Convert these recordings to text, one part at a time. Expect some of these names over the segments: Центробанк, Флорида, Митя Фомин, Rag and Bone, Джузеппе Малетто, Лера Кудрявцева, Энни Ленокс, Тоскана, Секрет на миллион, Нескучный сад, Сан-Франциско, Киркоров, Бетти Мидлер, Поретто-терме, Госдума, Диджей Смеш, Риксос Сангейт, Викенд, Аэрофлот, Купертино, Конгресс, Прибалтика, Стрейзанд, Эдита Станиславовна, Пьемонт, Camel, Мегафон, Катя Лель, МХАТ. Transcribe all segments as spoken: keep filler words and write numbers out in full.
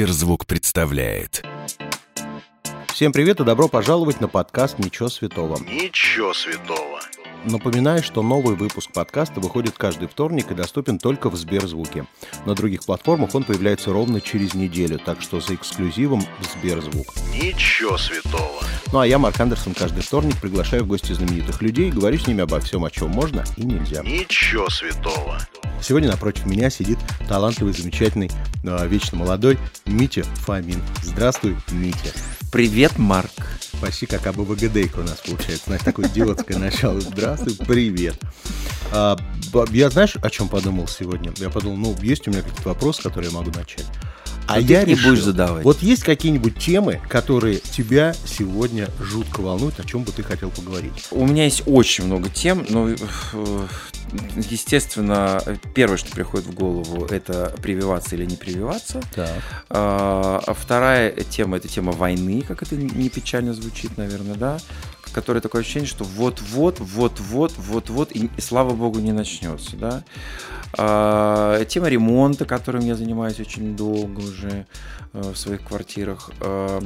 Сберзвук представляет. Всем привет и добро пожаловать на подкаст «Ничего святого». Ничего святого. Напоминаю, что новый выпуск подкаста выходит каждый вторник и доступен только в Сберзвуке. На других платформах он появляется ровно через неделю, так что за эксклюзивом в Сберзвук. Ничего святого. Ну а я, Марк Андерсон, каждый вторник приглашаю в гости знаменитых людей и говорю с ними обо всем, о чем можно и нельзя. Ничего святого. Сегодня напротив меня сидит талантливый, замечательный, вечно молодой Митя Фомин. Здравствуй, Митя. Привет, Марк. Почти как АБВГД-ка у нас получается. Знаешь, такое идиотское начало. Здравствуй, привет. А, я знаешь, о чем подумал сегодня? Я подумал, ну, есть у меня какие-то вопросы, которые я могу начать. А, а я решил, не будешь задавать. Вот есть какие-нибудь темы, которые тебя сегодня жутко волнуют, о чем бы ты хотел поговорить? У меня есть очень много тем, но, естественно, первое, что приходит в голову, это прививаться или не прививаться. Так. А вторая тема, это тема войны, как это не печально звучит, наверное, да? Которое такое ощущение, что вот-вот, вот-вот, вот-вот, и, слава богу, не начнется, да. А, тема ремонта, которым я занимаюсь очень долго уже а, в своих квартирах. А,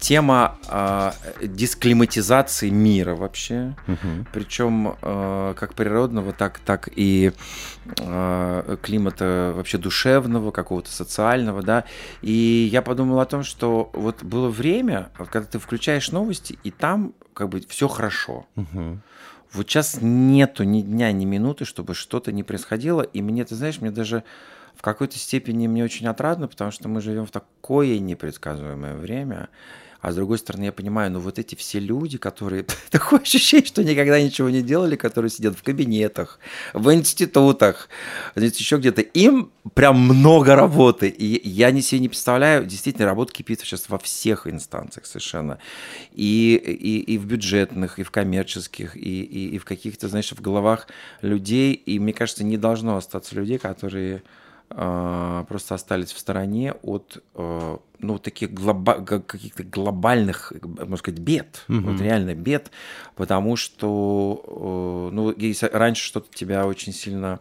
тема а, дисклиматизации мира вообще, угу. Причем а, как природного, так, так и а, климата вообще душевного, какого-то социального, да. И я подумал о том, что вот было время, когда ты включаешь новости, и там как бы все хорошо. Угу. Вот сейчас нету ни дня, ни минуты, чтобы что-то не происходило. И мне, ты знаешь, мне даже в какой-то степени мне очень отрадно, потому что мы живем в такое непредсказуемое время. А с другой стороны, я понимаю, ну вот эти все люди, которые... Такое ощущение, что никогда ничего не делали, которые сидят в кабинетах, в институтах, еще где-то. Им прям много работы. И я не себе не представляю, действительно, работа кипит сейчас во всех инстанциях совершенно. И, и, и в бюджетных, и в коммерческих, и, и, и в каких-то, знаешь, в головах людей. И, мне кажется, не должно остаться людей, которые... просто остались в стороне от ну, таких глоба- каких-то глобальных, можно сказать, бед. Mm-hmm. Вот реально бед, потому что ну, если раньше что-то тебя очень сильно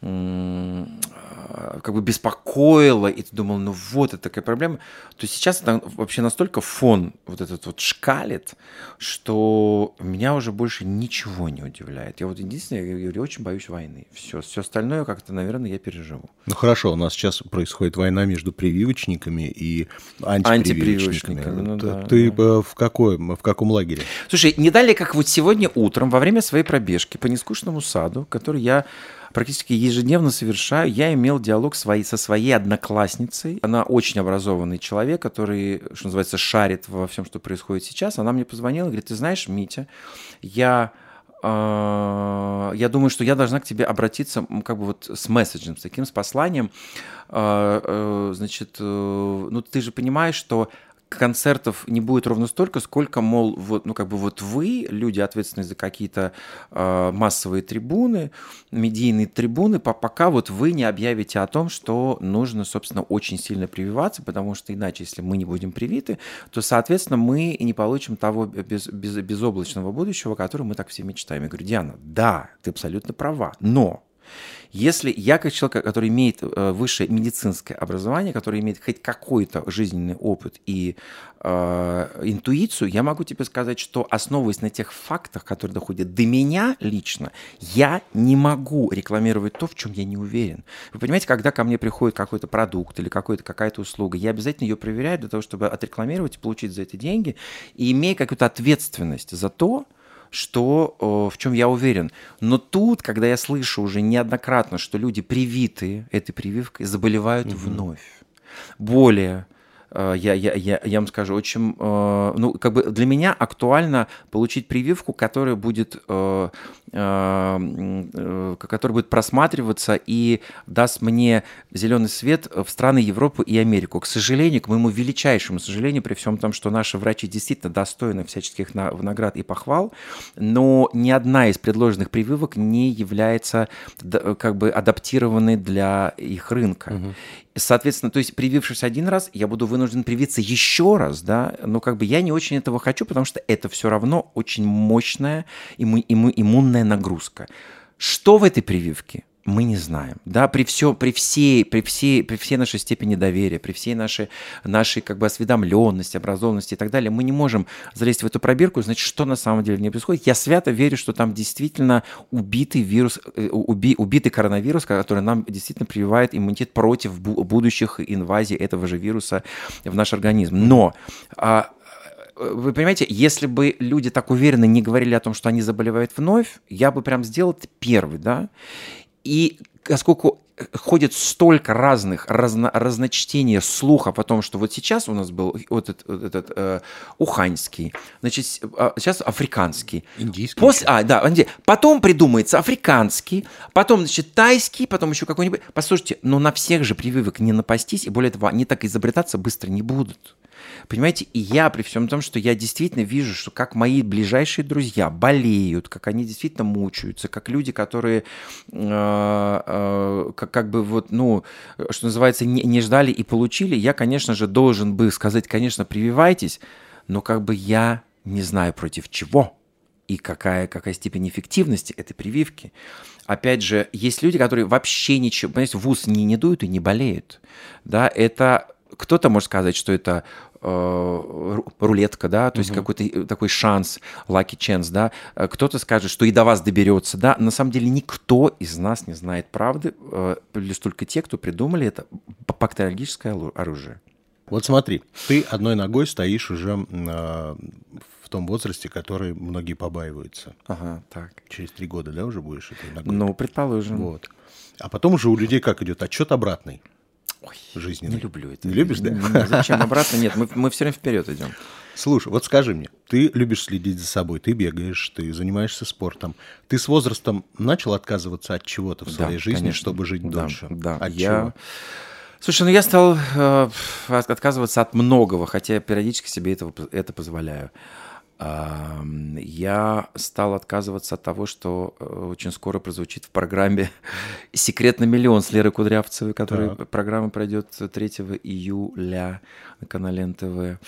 как бы беспокоило, и ты думал, ну вот, это такая проблема, то сейчас это вообще настолько фон вот этот вот шкалит, что меня уже больше ничего не удивляет. Я вот единственное, я говорю, очень боюсь войны. Все, все остальное как-то, наверное, я переживу. Ну хорошо, у нас сейчас происходит война между прививочниками и антипрививочниками. антипрививочниками. Ну, да, ты да. В, какой, в каком лагере? Слушай, не далее, как вот сегодня утром, во время своей пробежки по Нескучному саду, который я практически ежедневно совершаю, я имел диалог свои, со своей одноклассницей. Она очень образованный человек, который, что называется, шарит во всем, что происходит сейчас. Она мне позвонила и говорит, ты знаешь, Митя, я... я думаю, что я должна к тебе обратиться как бы вот с месседжем, с таким, с посланием. Значит, ну ты же понимаешь, что концертов не будет ровно столько, сколько, мол, вот, ну, как бы вот вы, люди, ответственные за какие-то э, массовые трибуны, медийные трибуны, пока вот вы не объявите о том, что нужно, собственно, очень сильно прививаться, потому что иначе, если мы не будем привиты, то, соответственно, мы не получим того без, без, безоблачного будущего, о котором мы так все мечтаем. Я говорю, Диана, да, ты абсолютно права, но... Если я, как человек, который имеет высшее медицинское образование, который имеет хоть какой-то жизненный опыт и э, интуицию, я могу тебе сказать, что, основываясь на тех фактах, которые доходят до меня лично, я не могу рекламировать то, в чем я не уверен. Вы понимаете, когда ко мне приходит какой-то продукт или какой-то, какая-то услуга, я обязательно ее проверяю для того, чтобы отрекламировать и получить за это деньги, и имея какую-то ответственность за то, что, в чем я уверен. Но тут, когда я слышу уже неоднократно, что люди, привитые этой прививкой, заболевают mm-hmm. вновь. Более, я, я, я, я вам скажу, очень, ну, как бы для меня актуально получить прививку, которая будет, которая будет просматриваться и даст мне зеленый свет в страны Европы и Америку. К сожалению, к моему величайшему сожалению, при всем том, что наши врачи действительно достойны всяческих наград и похвал, но ни одна из предложенных прививок не является как бы адаптированной для их рынка. Угу. Соответственно, то есть привившись один раз, я буду вынужден привиться еще раз, да, но как бы я не очень этого хочу, потому что это все равно очень мощная имму- имму- иммунная нагрузка. Что в этой прививке? мы не знаем. Да, при, все, при, всей, при, всей, при всей нашей степени доверия, при всей нашей, нашей как бы осведомленности, образованности и так далее, мы не можем залезть в эту пробирку, значит, что на самом деле в ней происходит. Я свято верю, что там действительно убитый вирус, уби, убитый коронавирус, который нам действительно прививает иммунитет против будущих инвазий этого же вируса в наш организм. Но... Вы понимаете, если бы люди так уверенно не говорили о том, что они заболевают вновь, я бы прям сделал это первый, да? И поскольку ходит столько разных разно, разночтений, слухов о том, что вот сейчас у нас был вот этот, вот этот э, уханьский, значит, сейчас африканский. Индийский. После, а, да, потом придумается африканский, потом, значит, тайский, потом еще какой-нибудь. Послушайте, но на всех же прививок не напастись, и более того, они так изобретаться быстро не будут. Понимаете, и я при всем том, что я действительно вижу, что как мои ближайшие друзья болеют, как они действительно мучаются, как люди, которые э, э, как, как бы вот, ну, что называется, не, не ждали и получили, я, конечно же, должен бы сказать, конечно, прививайтесь, но как бы я не знаю против чего и какая, какая степень эффективности этой прививки. Опять же, есть люди, которые вообще ничего, понимаете, в ус не, не дуют и не болеют, да, это... Кто-то может сказать, что это э, рулетка, да, то есть угу. какой-то такой шанс, lucky chance, да. Кто-то скажет, что и до вас доберется, да. На самом деле никто из нас не знает правды, э, лишь только те, кто придумали это бактериологическое оружие. Вот смотри, ты одной ногой стоишь уже э, в том возрасте, который многие побаиваются. Ага, так. Через три года, да, уже будешь этой ногой? Ну, предположим. Вот. А потом уже у людей как идет отчет обратный. Ой, жизненный. Не люблю это. Не любишь, да? Не, зачем обратно? Нет, мы, мы все время вперед идем. Слушай, вот скажи мне, ты любишь следить за собой, ты бегаешь, ты занимаешься спортом. Ты с возрастом начал отказываться от чего-то в да, своей жизни, конечно. Чтобы жить да, дольше? Да, от я... чего? Слушай, ну я стал э, отказываться от многого, хотя периодически себе этого, это позволяю. Э, я стал отказываться от того, что очень скоро прозвучит в программе «Секрет на миллион» с Лерой Кудрявцевой, которая так. программа пройдет третьего июля на канале эн тэ вэ.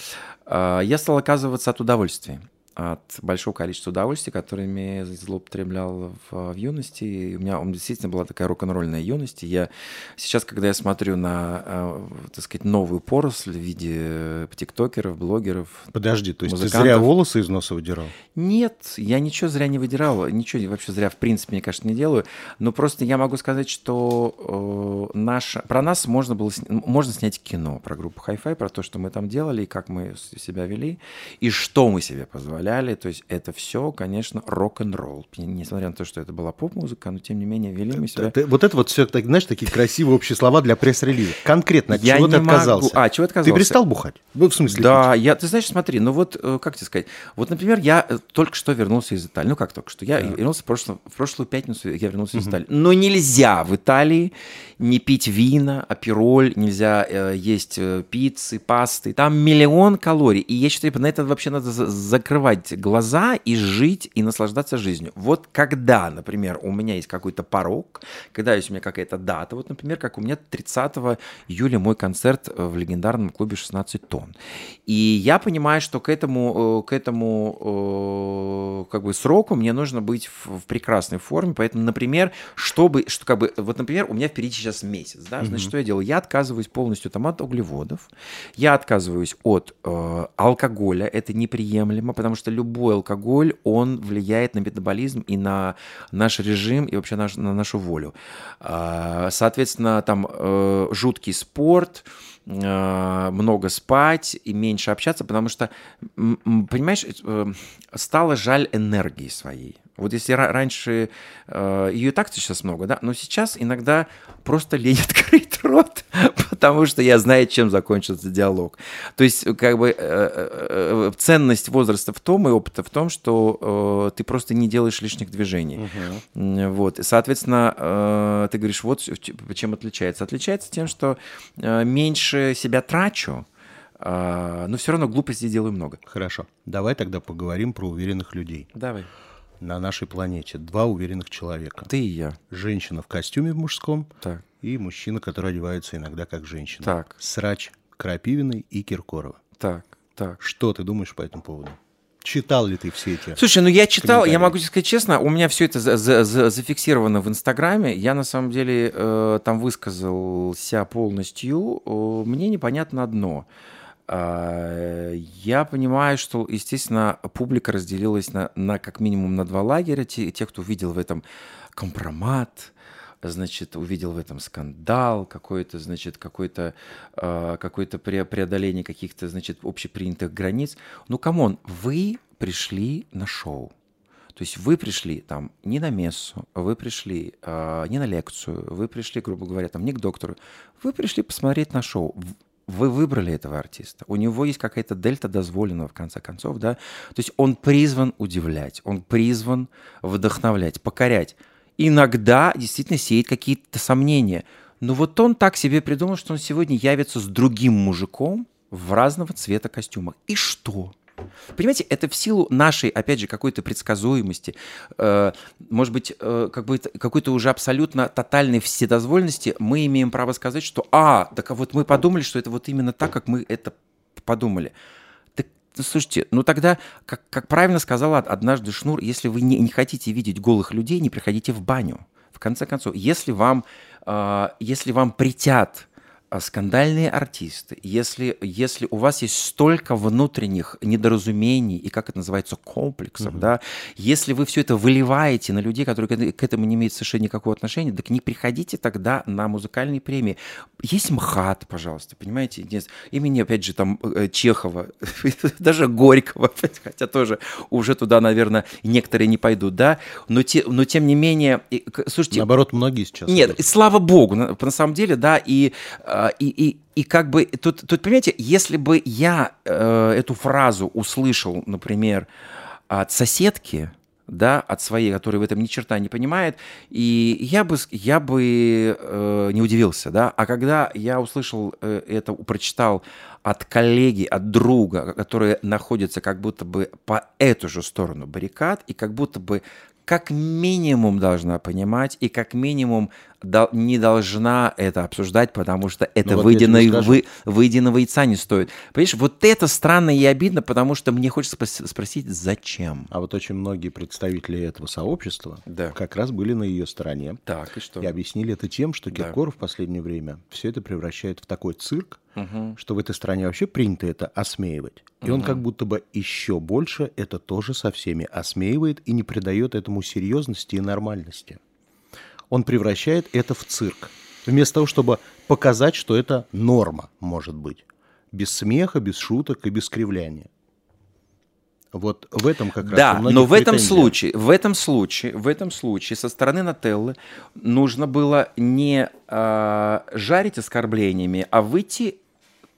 Э, я стал отказываться от удовольствия, от большого количества удовольствий, которыми злоупотреблял в, в юности. И у меня он, действительно была такая рок-н-ролльная юность. И я сейчас, когда я смотрю на, так сказать, новую поросль в виде тиктокеров, блогеров, подожди, то есть ты зря волосы из носа выдирал? Нет, я ничего зря не выдирал. Ничего вообще зря, в принципе, мне кажется, не делаю. Но просто я могу сказать, что э, наша... про нас можно было сня... можно снять кино, про группу Hi-Fi, про то, что мы там делали, и как мы себя вели, и что мы себе позволяли. То есть это все, конечно, рок-н-ролл. Несмотря на то, что это была поп-музыка, но тем не менее вели мы себя... Вот это вот все, знаешь, такие красивые общие слова для пресс-релиза. Конкретно от чего ты отказался? А, чего отказался? Ты перестал бухать? Ну, в смысле... Да, я, ты знаешь, смотри, ну вот, как тебе сказать? Вот, например, я только что вернулся из Италии. Ну, как только что? Я вернулся в прошлую, в прошлую пятницу, я вернулся из Италии. Но нельзя в Италии не пить вина, апероль, нельзя э, есть пиццы, пасты. Там миллион калорий. И я считаю, на это вообще надо закрывать глаза и жить, и наслаждаться жизнью. Вот когда, например, у меня есть какой-то порог, когда есть у меня какая-то дата, вот, например, как у меня тридцатого июля мой концерт в легендарном клубе шестнадцать тонн. И я понимаю, что к этому, к этому как бы сроку мне нужно быть в прекрасной форме, поэтому, например, чтобы, что, как бы, вот, например, у меня впереди сейчас месяц, да, значит, mm-hmm. что я делаю? Я отказываюсь полностью там от углеводов, я отказываюсь от э, алкоголя, это неприемлемо, потому что что любой алкоголь, он влияет на метаболизм и на наш режим, и вообще наш, на нашу волю. Соответственно, там жуткий спорт, много спать и меньше общаться, потому что, понимаешь, стало жаль энергии своей. Вот если раньше ее и так-то сейчас много, да, но сейчас иногда просто лень открыть рот, потому что я знаю, чем закончится диалог. То есть, как бы, ценность возраста в том и опыта в том, что ты просто не делаешь лишних движений. Угу. Вот. Соответственно, ты говоришь, вот чем отличается. Отличается тем, что меньше себя трачу, но все равно глупостей делаю много. Хорошо. Давай тогда поговорим про уверенных людей. Давай. На нашей планете два уверенных человека. Ты и я. Женщина в костюме в мужском так. и мужчина, который одевается иногда как женщина. Так. Срач Крапивиной и Киркорова. Так, так. Что ты думаешь по этому поводу? читал ли ты все эти? Слушай, ну я читал, я могу тебе сказать честно, у меня все это за- за- за- зафиксировано в Инстаграме. Я на самом деле э, там высказался полностью. Мне непонятно одно. Я понимаю, что, естественно, публика разделилась на, на как минимум на два лагеря. Те, те, кто видел в этом компромат, значит, увидел в этом скандал, какое-то, значит, какое-то, какое-то преодоление каких-то, значит, общепринятых границ. Ну, камон, вы пришли на шоу. То есть вы пришли там не на мессу, вы пришли э, не на лекцию, вы пришли, грубо говоря, там не к доктору, вы пришли посмотреть на шоу. Вы выбрали этого артиста, у него есть какая-то дельта дозволенного, в конце концов, да, то есть он призван удивлять, он призван вдохновлять, покорять. Иногда действительно сеет какие-то сомнения, но вот он так себе придумал, что он сегодня явится с другим мужиком в разного цвета костюмах. И что? Понимаете, это в силу нашей, опять же, какой-то предсказуемости, э, может быть, э, как бы, какой-то уже абсолютно тотальной вседозволенности, мы имеем право сказать, что «А, так вот мы подумали, что это вот именно так, как мы это подумали». Так, слушайте, ну тогда, как, как правильно сказала однажды Шнур, если вы не, не хотите видеть голых людей, не приходите в баню. В конце концов, если вам, э, если вам притят скандальные артисты, если, если у вас есть столько внутренних недоразумений и, как это называется, комплексов, mm-hmm. да, если вы все это выливаете на людей, которые к этому не имеют совершенно никакого отношения, так не приходите тогда на музыкальные премии. Есть МХАТ, пожалуйста, понимаете? Имени, опять же, там Чехова, даже Горького, хотя тоже уже туда, наверное, некоторые не пойдут, да, но, те, но тем не менее... Слушайте... Наоборот, многие сейчас... Нет, идут. Слава богу, на, на самом деле, да, и... И, и, и как бы тут, тут, понимаете, если бы я э, эту фразу услышал, например, от соседки, да, от своей, которая в этом ни черта не понимает, и я бы, я бы э, не удивился, да, а когда я услышал э, это, прочитал от коллеги, от друга, которые находятся как будто бы по эту же сторону баррикад, и как будто бы как минимум должна понимать и как минимум дол- не должна это обсуждать, потому что это ну, выеденного вы, яйца не стоит. Понимаешь, вот это странно и обидно, потому что мне хочется спос- спросить, зачем? А вот очень многие представители этого сообщества да. как раз были на ее стороне. Так, и что? И объяснили это тем, что Киркоров да. в последнее время все это превращает в такой цирк, угу. что в этой стране вообще принято это осмеивать. И угу. он как будто бы еще больше это тоже со всеми осмеивает и не придает этому серьезности и нормальности. Он превращает это в цирк. Вместо того, чтобы показать, что это норма, может быть. Без смеха, без шуток и без кривляния. Вот в этом как раз... Да, но в этом, случае, в, этом случае, в этом случае со стороны Нателлы нужно было не а, жарить оскорблениями, а выйти...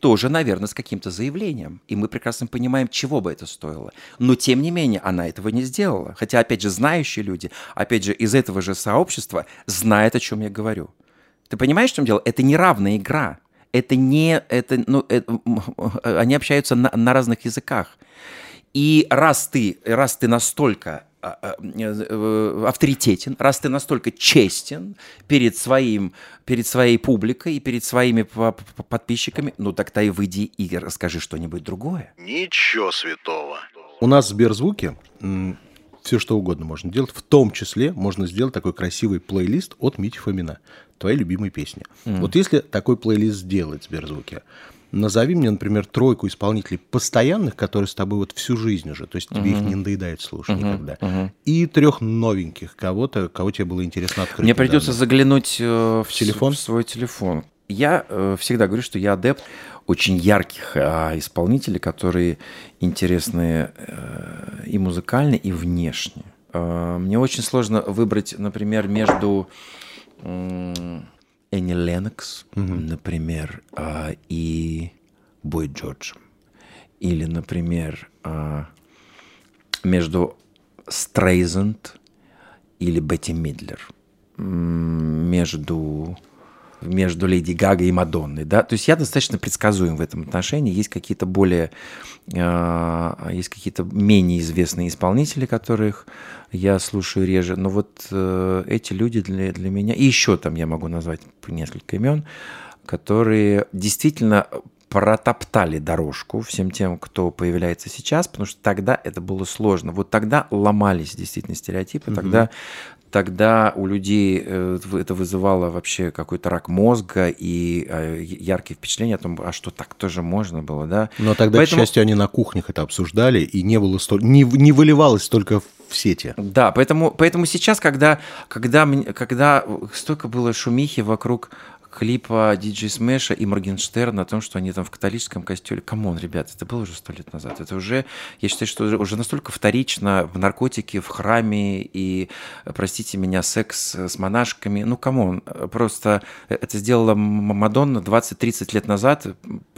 тоже, наверное, с каким-то заявлением. И мы прекрасно понимаем, чего бы это стоило. Но, тем не менее, она этого не сделала. Хотя, опять же, знающие люди, опять же, из этого же сообщества знают, о чем я говорю. Ты понимаешь, в чем дело? Это не равная игра. Это не... Это, ну, это, они общаются на, на разных языках. И раз ты, раз ты настолько... авторитетен, раз ты настолько честен перед, своим, перед своей публикой и перед своими подписчиками, ну тогда и выйди и расскажи что-нибудь другое. Ничего святого. У нас в Сберзвуке м- все что угодно можно делать, в том числе можно сделать такой красивый плейлист от Мити Фомина, твоей любимой песни. Mm. Вот если такой плейлист сделать в Сберзвуке, назови мне, например, тройку исполнителей постоянных, которые с тобой вот всю жизнь уже, то есть uh-huh. тебе их не надоедает слушать uh-huh. никогда, uh-huh. и трех новеньких кого-то, кого тебе было интересно открыть. Мне придется недавно. заглянуть э, в, телефон? в свой телефон. Я э, всегда говорю, что я адепт очень ярких э, исполнителей, которые интересны э, и музыкально, и внешне. Э, мне очень сложно выбрать, например, между... Э, Энни Ленокс, угу. например, а, и Бой Джордж. Или, например, а, между Стрейзанд или Бетти Мидлер. Между, между Леди Гагой и Мадонной. Да? То есть я достаточно предсказуем в этом отношении. Есть какие-то более... А, есть какие-то менее известные исполнители, которых... я слушаю реже, но вот э, эти люди для, для меня, и еще там я могу назвать несколько имен, которые действительно протоптали дорожку всем тем, кто появляется сейчас, потому что тогда это было сложно. Вот тогда ломались действительно стереотипы, угу. тогда, тогда у людей это вызывало вообще какой-то рак мозга и яркие впечатления о том, а что так тоже можно было, да? Но тогда, поэтому... к счастью, они на кухнях это обсуждали, и не было столь... не, не выливалось только в сети. Да, поэтому, поэтому сейчас, когда, когда, когда столько было шумихи вокруг клипа Диджей Смеша и Моргенштерна о том, что они там в католическом костеле. Камон, ребят, это было уже сто лет назад. Это уже, я считаю, что уже настолько вторично в наркотике, в храме и, простите меня, секс с монашками. Ну, камон, просто это сделала Мадонна двадцать-тридцать лет назад.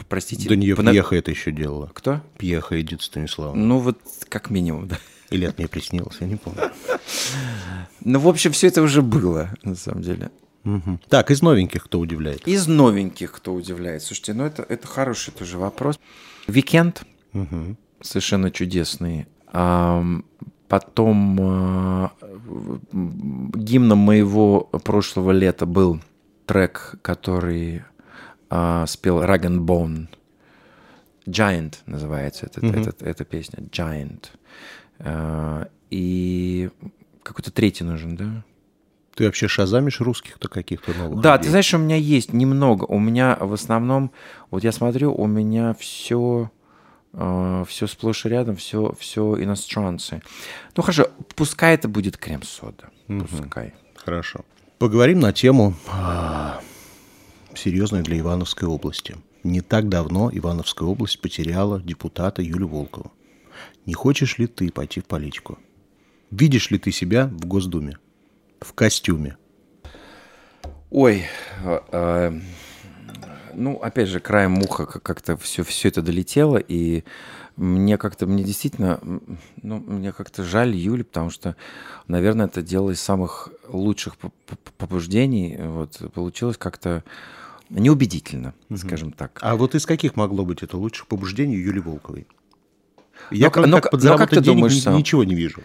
Простите. До нее пона... Пьеха это еще делала. Кто? Пьеха, Эдита Станиславовна. Ну, вот как минимум, да. Или от меня приснилось, я не помню. Ну, в общем, все это уже было, на самом деле. Угу. Так, из новеньких кто удивляет? Из новеньких кто удивляет? Слушайте, ну это, это хороший тоже вопрос. Викенд. Угу. Совершенно чудесный. А, потом а, гимном моего прошлого лета был трек, который а, спел Rag and Bone. Giant называется этот, угу. этот, эта песня. Giant. А, и какой-то третий нужен, да? Ты вообще шазамишь русских-то каких-то новых? Да, людей? Ты знаешь, у меня есть немного. У меня в основном, вот я смотрю, у меня все, э, все сплошь и рядом, все, все иностранцы. Ну хорошо, пускай это будет крем-сода. Угу. Пускай. Хорошо. Поговорим на тему серьезную для Ивановской области. Не так давно Ивановская область потеряла депутата Юлю Волкову. Не хочешь ли ты пойти в политику? Видишь ли ты себя в Госдуме? В костюме. Ой, э, э, ну, опять же, краем уха как-то все, все это долетело, и мне как-то, мне действительно, ну, мне как-то жаль Юли, потому что, наверное, это дело из самых лучших побуждений, вот, получилось как-то неубедительно, угу. скажем так. А вот из каких могло быть это лучших побуждений Юли Волковой? Я, но, кроме но, как под заработать денег, сам? Ничего не вижу.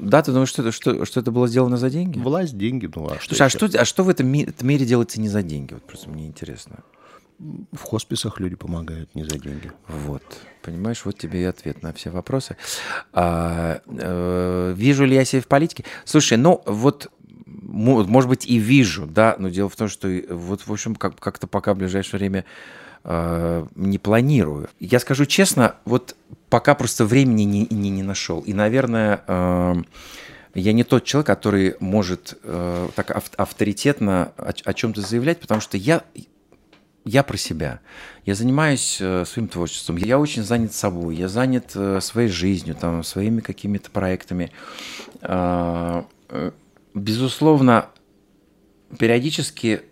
Да, ты думаешь, что это, что, что это было сделано за деньги? Власть, деньги, ну а что? Слушай, а, что а что в этом мире, мире делается не за деньги? Вот просто мне интересно. В хосписах люди помогают не за деньги. Вот, понимаешь, вот тебе и ответ на все вопросы. А, э, вижу ли я себя в политике? Слушай, ну вот, может быть, и вижу, да, но дело в том, что вот, в общем, как- как-то пока в ближайшее время э, не планирую. Я скажу честно, вот... Пока просто времени не, не, не нашел. И, наверное, э, я не тот человек, который может э, так авторитетно о, о чем-то заявлять, потому что я, я про себя. Я занимаюсь э, своим творчеством. Я очень занят собой. Я занят э, своей жизнью, там, своими какими-то проектами. Э, э, безусловно, периодически...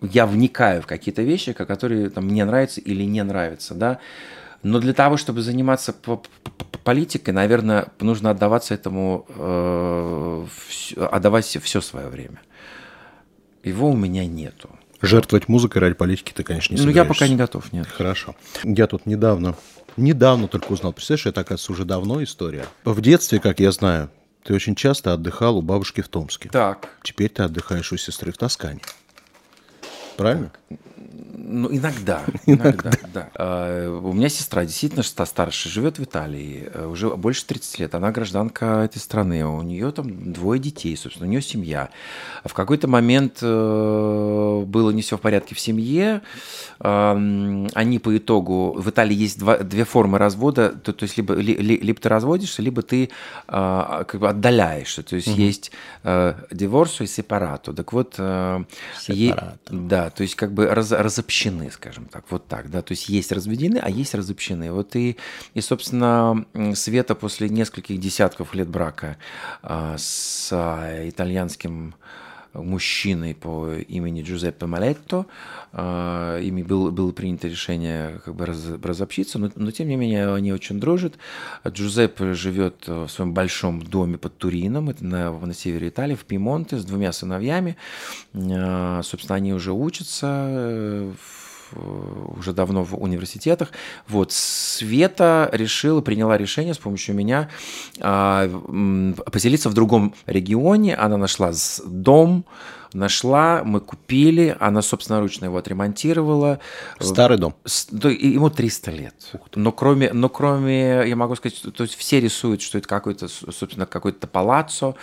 я вникаю в какие-то вещи, которые там, мне нравятся или не нравятся, да. Но для того, чтобы заниматься политикой, наверное, нужно отдаваться этому, э, отдавать все свое время. Его у меня нету. Жертвовать музыкой ради политики ты, конечно, не собираешься. Ну, я пока не готов, нет. Хорошо. Я тут недавно, недавно только узнал. Представляешь, это, оказывается, уже давно история. В детстве, как я знаю, ты очень часто отдыхал у бабушки в Томске. Так. Теперь ты отдыхаешь у сестры в Тоскане. Правильно? Ну, иногда. Иногда, да. Uh, у меня сестра действительно старше, живет в Италии уже больше тридцати лет. Она гражданка этой страны. У нее там двое детей, собственно, у нее семья. В какой-то момент uh, было не все в порядке в семье. Uh, они по итогу... В Италии есть два, две формы развода. То, то есть, либо, ли, ли, либо ты разводишься, либо ты uh, как бы отдаляешься. То есть, mm-hmm. есть divorcio и separato. Так вот... Uh, separato. Да. То есть как бы раз, разобщены, скажем так, вот так, да, то есть есть разведены, а есть разобщены. Вот и, и собственно, Света после нескольких десятков лет брака э, с э, итальянским мужчиной по имени Джузеппе Малетто, э, ими был, было принято решение как бы раз, разобщиться, но, но тем не менее они очень дружат. Джузеппе живет в своем большом доме под Турином, это на, на севере Италии, в Пьемонте, с двумя сыновьями. Э, собственно, они уже учатся в уже давно в университетах. Вот, Света решила, приняла решение с помощью меня поселиться в другом регионе. Она нашла дом, нашла, мы купили, она собственноручно его отремонтировала. Старый дом. Ему триста лет. Но кроме, но кроме, я могу сказать, то есть все рисуют, что это какой-то, собственно, какой-то палаццо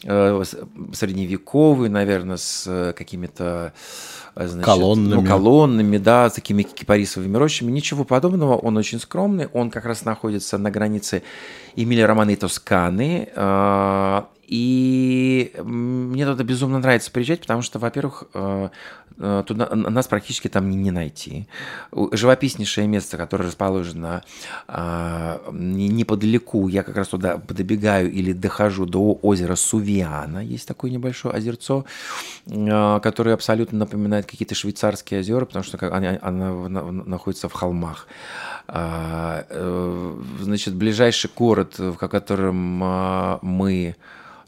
средневековый, наверное, с какими-то... Значит, колоннами. Ну, колоннами, да, с такими кипарисовыми рощами. Ничего подобного. Он очень скромный. Он как раз находится на границе Эмилии Романы и Тосканы. И мне туда безумно нравится приезжать, потому что, во-первых, туда, нас практически там не найти. Живописнейшее место, которое расположено неподалеку. Я как раз туда подбегаю или дохожу до озера Сувиана. Есть такое небольшое озерцо, которое абсолютно напоминает какие-то швейцарские озера, потому что оно находится в холмах. Значит, ближайший город, в котором мы...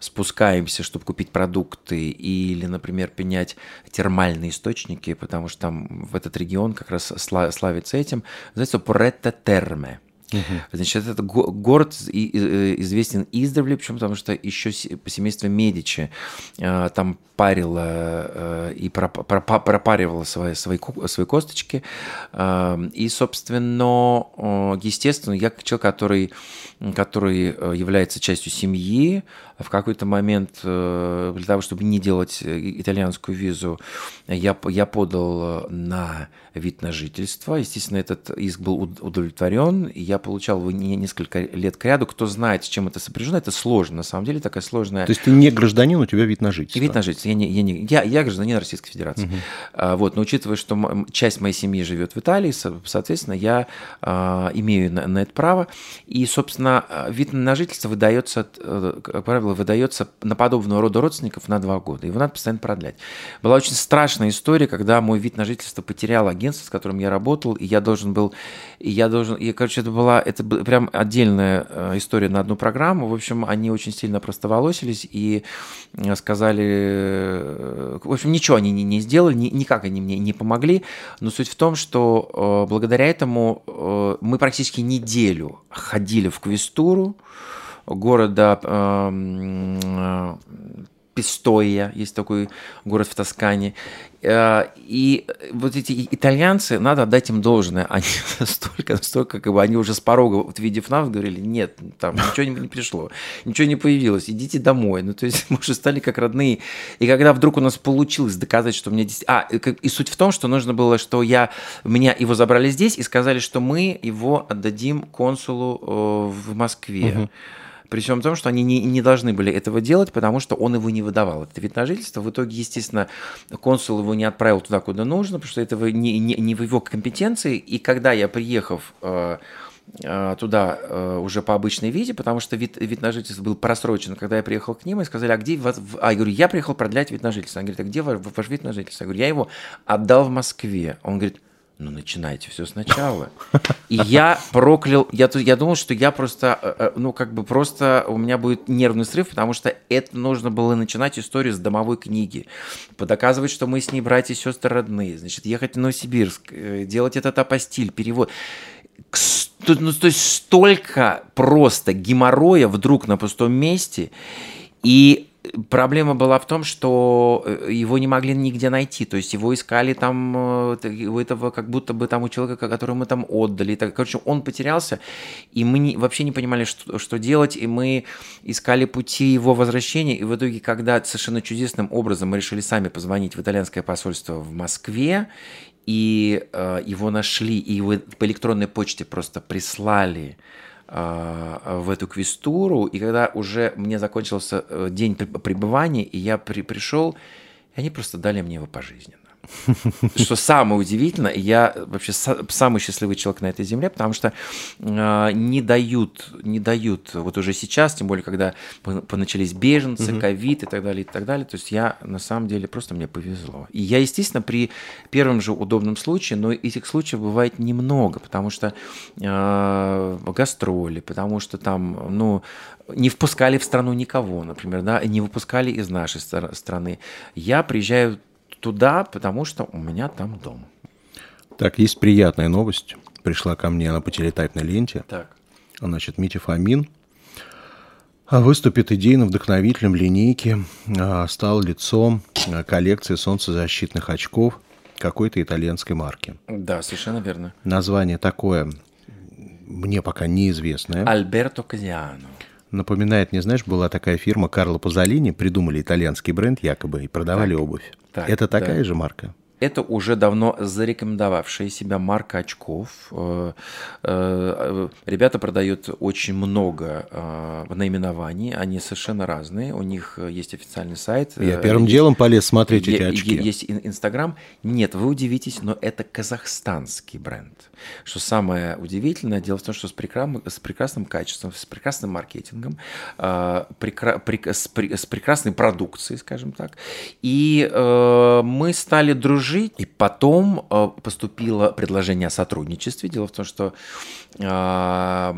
спускаемся, чтобы купить продукты или, например, пенять термальные источники, потому что там в этот регион как раз славится этим, называется Поретто-Терме. Uh-huh. Значит, этот город известен издревле, почему? Потому что еще семейство Медичи там парило и пропаривало свои, свои, свои косточки. И, собственно, естественно, я человек, который, который является частью семьи, в какой-то момент для того, чтобы не делать итальянскую визу, я, я подал на вид на жительство. Естественно, этот иск был удовлетворен, и я получал его несколько лет кряду. Кто знает, с чем это сопряжено, это сложно, на самом деле, такая сложная... То есть ты не гражданин, у тебя вид на жительство? Вид на жительство. Я, не, я, не, я, я гражданин Российской Федерации. Угу. Вот. Но учитывая, что часть моей семьи живет в Италии, соответственно, я а, имею на, на это право. И, собственно, вид на жительство выдается, как правило, выдается на подобного рода родственников на два года. Его надо постоянно продлять. Была очень страшная история, когда мой вид на жительство потерял агентство, с которым я работал, и я должен был... И я должен... И, короче, это была... Это прям отдельная история на одну программу. В общем, они очень сильно простоволосились и сказали... В общем, ничего они не сделали, никак они мне не помогли. Но суть в том, что благодаря этому мы практически неделю ходили в квестуру города э, Пистоя, есть такой город в Тоскане. И вот эти итальянцы, надо отдать им должное, они столько, столько, как бы они уже с порога, вот, видев нас, говорили, нет, там ничего не, не пришло, ничего не появилось, идите домой. Ну, то есть мы уже стали как родные. И когда вдруг у нас получилось доказать, что мне здесь... А, и, и суть в том, что нужно было, что я... Меня его забрали здесь и сказали, что мы его отдадим консулу э, в Москве. Угу. При всем том, что они не, не должны были этого делать, потому что он его не выдавал. Это вид на жительство. В итоге, естественно, консул его не отправил туда, куда нужно, потому что это не, не, не в его компетенции. И когда я, приехав э, туда э, уже по обычной визе, потому что вид, вид на жительство был просрочен, когда я приехал к ним, и сказали, а где вас... А я говорю, я приехал продлять вид на жительство. Они говорят, а где ваш, ваш вид на жительство? Я говорю, я его отдал в Москве. Он говорит, ну, начинайте все сначала. И я проклял... Я, я думал, что я просто... Ну, как бы просто у меня будет нервный срыв, потому что это нужно было начинать историю с домовой книги. Подоказывать, что мы с ней братья и сестры родные. Значит, ехать в Новосибирск, делать этот апостиль, перевод... Ну, то есть столько просто геморроя вдруг на пустом месте. И... Проблема была в том, что его не могли нигде найти, то есть его искали там, у этого как будто бы там у человека, которого мы там отдали. Короче, он потерялся, и мы не, вообще не понимали, что, что делать, и мы искали пути его возвращения, и в итоге, когда совершенно чудесным образом мы решили сами позвонить в итальянское посольство в Москве, и э, его нашли, и его по электронной почте просто прислали в эту квестуру, и когда уже мне закончился день пребывания, и я при, пришел, и они просто дали мне его пожизненно. Что самое удивительное, я вообще самый счастливый человек на этой земле, потому что э, не дают, не дают вот уже сейчас, тем более, когда поначались беженцы, ковид и так далее, и так далее. То есть я, на самом деле, просто мне повезло. И я, естественно, при первом же удобном случае, но этих случаев бывает немного, потому что э, гастроли, потому что там, ну, не впускали в страну никого, например, да, не выпускали из нашей страны. Я приезжаю туда, потому что у меня там дом. Так, есть приятная новость. Пришла ко мне она по телетайпной ленте. Так. Значит, Митя Фомин выступит идейно-вдохновителем линейки, стал лицом коллекции солнцезащитных очков какой-то итальянской марки. Да, совершенно верно. Название такое мне пока неизвестное. Альберто Казиано. Напоминает, не знаешь, была такая фирма Карло Пазолини, придумали итальянский бренд якобы и продавали так, обувь. Так, это такая да. же марка? Это уже давно зарекомендовавшая себя марка очков. Ребята продают очень много наименований, они совершенно разные. У них есть официальный сайт. Я первым делом полез смотреть эти очки. Есть Инстаграм. Нет, вы удивитесь, но это казахстанский бренд. Что самое удивительное, дело в том, что с прекрасным качеством, с прекрасным маркетингом, с прекрасной продукцией, скажем так. И мы стали дружить. И потом поступило предложение о сотрудничестве. Дело в том, что я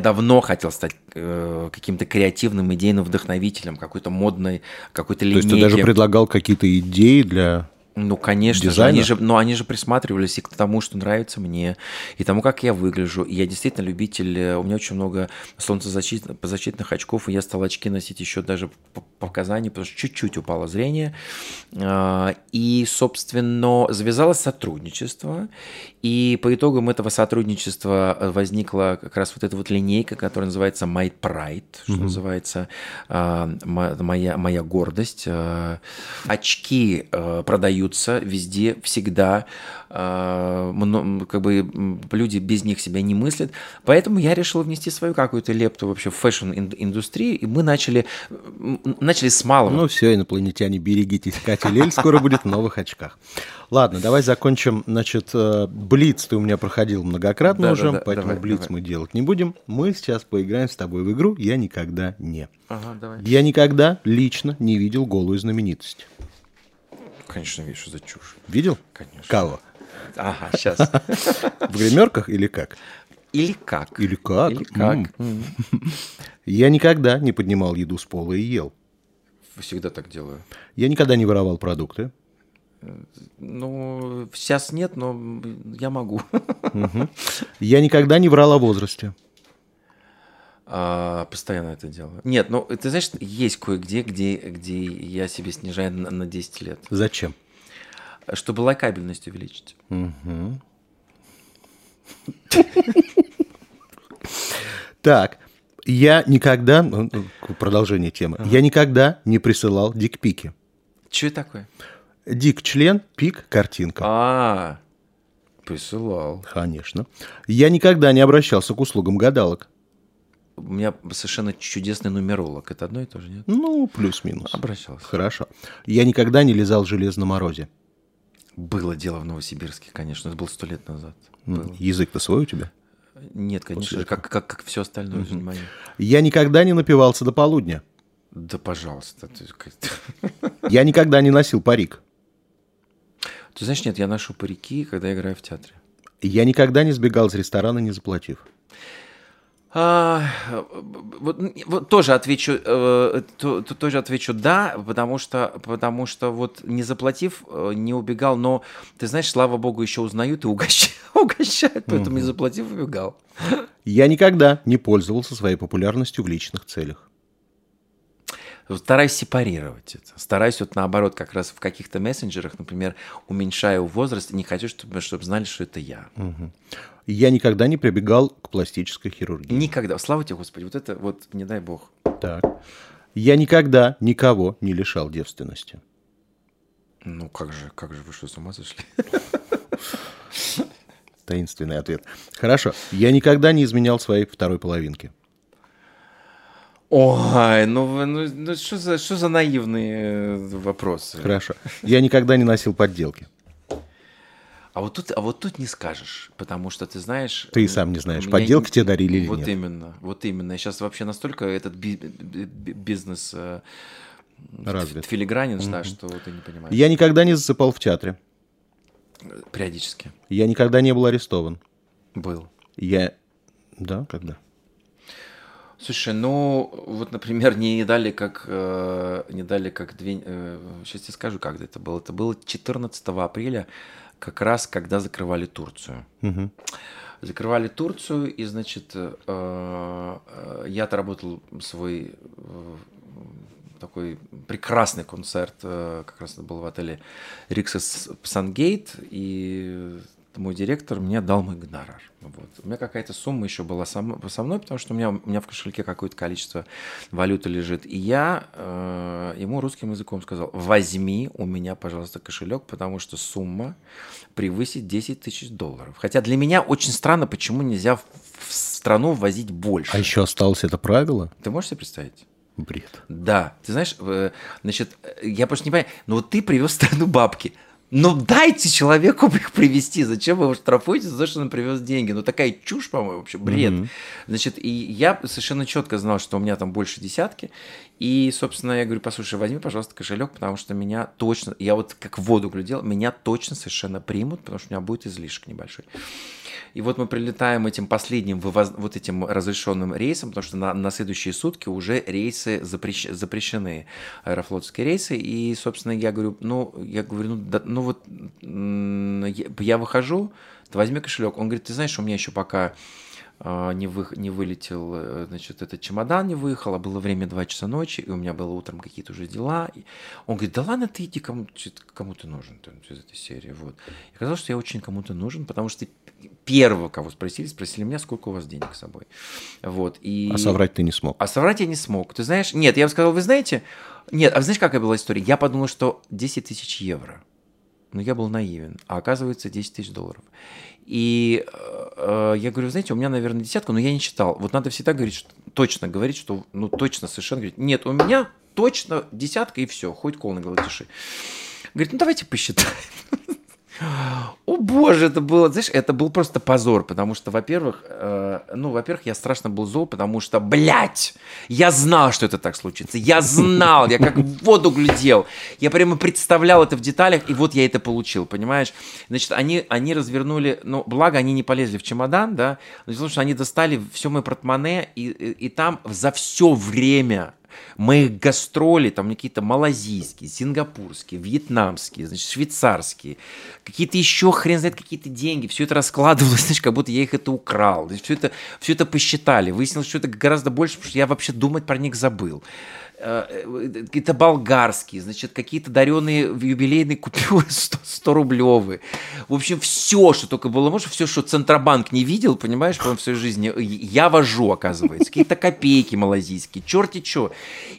давно хотел стать каким-то креативным, идейным вдохновителем, какой-то модной, какой-то линейки. То есть ты даже предлагал какие-то идеи для... Ну, конечно же, они же, но они же присматривались и к тому, что нравится мне, и тому, как я выгляжу. И я действительно любитель, у меня очень много солнцезащитных очков, и я стал очки носить еще даже по показанию, потому что чуть-чуть упало зрение. И, собственно, завязалось сотрудничество, и по итогам этого сотрудничества возникла как раз вот эта вот линейка, которая называется My Pride, что mm-hmm. называется моя, моя гордость. Очки продают везде, всегда, как бы люди без них себя не мыслят. Поэтому я решил внести свою какую-то лепту вообще в фэшн-индустрию, и мы начали, начали с малого. Ну все, инопланетяне, берегитесь, Катя Лель скоро будет в новых очках. Ладно, давай закончим. Значит, блиц ты у меня проходил многократно уже, поэтому блиц мы делать не будем. Мы сейчас поиграем с тобой в игру «Я никогда не». Я никогда лично не видел голую знаменитость. Конечно, видишь, что за чушь. Видел? Конечно. Кого? Ага, сейчас. В гримерках или как? Или как. Или как. Или как. Я никогда не поднимал еду с пола и ел. Всегда так делаю. Я никогда не воровал продукты. Ну, сейчас нет, но я могу. Я никогда не врал о возрасте. Постоянно это делаю. Нет, ну, ты знаешь, есть кое-где, где, где я себе снижаю на, на десять лет. Зачем? Чтобы лайкабельность увеличить. Так, я никогда... Продолжение темы. Я никогда не присылал дикпики. Что это такое? Дик-член, пик, картинка. А, присылал. Конечно. Я никогда не обращался к услугам гадалок. У меня совершенно чудесный нумеролог. Это одно и то же, нет? Ну, плюс-минус. Обращался. Хорошо. Я никогда не лизал железо на морозе. Было дело в Новосибирске, конечно. Это было сто лет назад. Было. Язык-то свой у тебя? Нет, конечно. Как, как, как все остальное. Угу. Я никогда не напивался до полудня. Да, пожалуйста. Я никогда не носил парик. Ты знаешь, нет, я ношу парики, когда играю в театре. Я никогда не сбегал из ресторана, не заплатив. А, вот, вот тоже отвечу, э, то, то, тоже отвечу да, потому что, потому что вот не заплатив, э, не убегал, но ты знаешь, слава богу, еще узнают и угощают, угощают поэтому угу. не заплатив, убегал. Я никогда не пользовался своей популярностью в личных целях. Стараюсь сепарировать это. Стараюсь вот наоборот как раз в каких-то мессенджерах, например, уменьшаю возраст и не хочу, чтобы, чтобы знали, что это я. Угу. Я никогда не прибегал к пластической хирургии. Никогда. Слава тебе, Господи. Вот это вот, не дай бог. Так. Я никогда никого не лишал девственности. Ну, как же, как же вы что, с ума сошли? Таинственный ответ. Хорошо. Я никогда не изменял своей второй половинки. Ой, ну, ну, ну что за, что за наивные вопросы? Хорошо. Я никогда не носил подделки. А вот тут, а вот тут не скажешь, потому что ты знаешь... Ты и сам не знаешь, подделки не... тебе дарили или вот нет. Вот именно, вот именно. Сейчас вообще настолько этот би- би- бизнес развит. Филигранен, mm-hmm. да, что ты не понимаешь. Я никогда не засыпал в театре. Периодически. Я никогда не был арестован. Был. Я... Да, когда? Слушай, ну, вот, например, не дали как, э, не дали как две... Э, сейчас я скажу, когда это было. Это было четырнадцатого апреля, как раз когда закрывали Турцию. Угу. Закрывали Турцию, и, значит, я-то работал свой такой прекрасный концерт, как раз это был в отеле «Риксос Сангейт», и мой директор мне дал мой гонорар. Вот. У меня какая-то сумма еще была со мной, потому что у меня, у меня в кошельке какое-то количество валюты лежит. И я э, ему русским языком сказал: возьми у меня, пожалуйста, кошелек, потому что сумма превысит десять тысяч долларов. Хотя для меня очень странно, почему нельзя в страну возить больше. А еще осталось это правило? Ты можешь себе представить? Бред. Да. Ты знаешь, э, значит, я просто не понимаю, но вот ты привез в страну бабки. Ну, дайте человеку их привезти. Зачем вы его штрафуете за то, что он привез деньги? Ну, такая чушь, по-моему, вообще бред. Mm-hmm. Значит, и я совершенно четко знал, что у меня там больше десятки. И, собственно, я говорю: послушай, возьми, пожалуйста, кошелек, потому что меня точно... Я вот как в воду глядел, меня точно совершенно примут, потому что у меня будет излишек небольшой. И вот мы прилетаем этим последним, вывоз... вот этим разрешенным рейсом, потому что на, на следующие сутки уже рейсы запрещ... запрещены, аэрофлотские рейсы. И, собственно, я говорю, ну, я говорю, ну, да, ну вот я выхожу, ты возьми кошелек. Он говорит: ты знаешь, у меня еще пока не, вы, не вылетел, значит, этот чемодан не выехал, а было время два часа ночи, и у меня было утром какие-то уже дела. И он говорит: да ладно, ты иди, кому, кому ты нужен из этой серии. Вот. И оказалось, что я очень кому-то нужен, потому что первого, кого спросили, спросили меня, сколько у вас денег с собой. Вот. И... А соврать ты не смог? А соврать я не смог. Ты знаешь, нет, я бы сказал: вы знаете, нет, а знаешь, какая была история? Я подумал, что десять тысяч евро. Но я был наивен, а оказывается десять тысяч долларов. И э, я говорю: знаете, у меня, наверное, десятка, но я не считал. Вот надо всегда говорить, что, точно говорить, что, ну, точно, совершенно говорить: нет, у меня точно десятка, и все, хоть кол на голову тиши. Говорит: ну, давайте посчитаем. О боже, это было, знаешь, это был просто позор, потому что, во-первых, э, ну, во-первых, я страшно был зол, потому что, блядь, я знал, что это так случится, я знал, я как в воду глядел, я прямо представлял это в деталях, и вот я это получил, понимаешь? Значит, они, они развернули, ну, благо, они не полезли в чемодан, да, потому что они достали все мое портмоне, и, и, и там за все время... Моих гастролей, там какие-то малазийские, сингапурские, вьетнамские, значит, швейцарские, какие-то еще хрен знает какие-то деньги, все это раскладывалось, значит, как будто я их это украл, значит, все это, все это посчитали, выяснилось, что это гораздо больше, потому что я вообще думать про них забыл. Какие-то болгарские, значит, какие-то даренные юбилейные купюры сто рублевые. В общем, все, что только было можно, все, что Центробанк не видел, понимаешь, по-моему, в своей жизни, я вожу, оказывается. Какие-то копейки малазийские, черти че.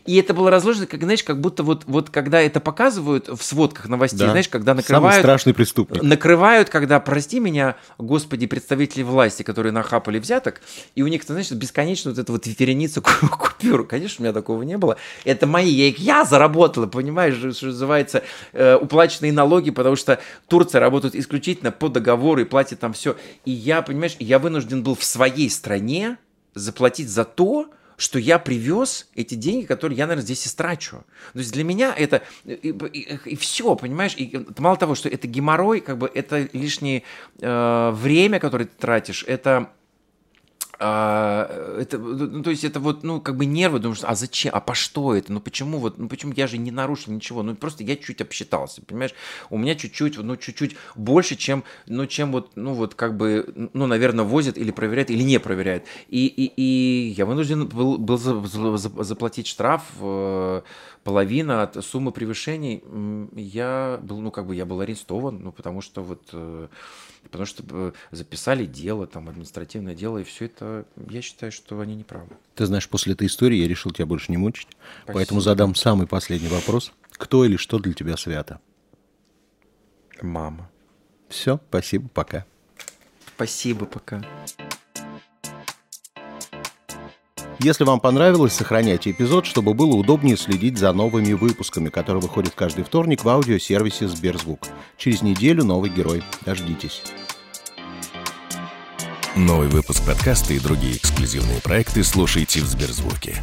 И это было разложено, как, знаешь, как будто вот, вот когда это показывают в сводках новостей, да. Знаешь, когда накрывают... Самый страшный преступник. Накрывают, когда, прости меня, господи, представители власти, которые нахапали взяток, и у них, ты знаешь, бесконечно вот эта вот вереница купюр. Конечно, у меня такого не было. Это мои, я их я заработала, понимаешь, что называется, э, уплаченные налоги, потому что Турция работает исключительно по договору и платит там все. И я, понимаешь, я вынужден был в своей стране заплатить за то, что я привез эти деньги, которые я, наверное, здесь и страчу. То есть для меня это... И, и, и все, понимаешь? И, мало того, что это геморрой, как бы это лишнее э, время, которое ты тратишь, это... А, это, ну, то есть это вот, ну, как бы нервы, думаешь, а зачем, а по что это, ну, почему вот, ну, почему я же не нарушил ничего, ну, просто я чуть-чуть обсчитался, понимаешь, у меня чуть-чуть, ну, чуть-чуть больше, чем, ну, чем вот, ну, вот, как бы, ну, наверное, возят или проверяют, или не проверяют, и, и, и я вынужден был, был за, за, за, заплатить штраф, э, половина от суммы превышений, я был, ну, как бы, я был арестован, ну, потому что вот, э, потому что записали дело, там, административное дело, и все это. Я считаю, что они неправы. Ты знаешь, после этой истории я решил тебя больше не мучить. Спасибо. Поэтому задам самый последний вопрос. Кто или что для тебя свято? Мама. Все, спасибо, пока. Спасибо, пока. Если вам понравилось, сохраняйте эпизод, чтобы было удобнее следить за новыми выпусками, которые выходят каждый вторник в аудиосервисе «Сберзвук». Через неделю новый герой. Дождитесь. Новый выпуск подкаста и другие эксклюзивные проекты слушайте в Сберзвуке.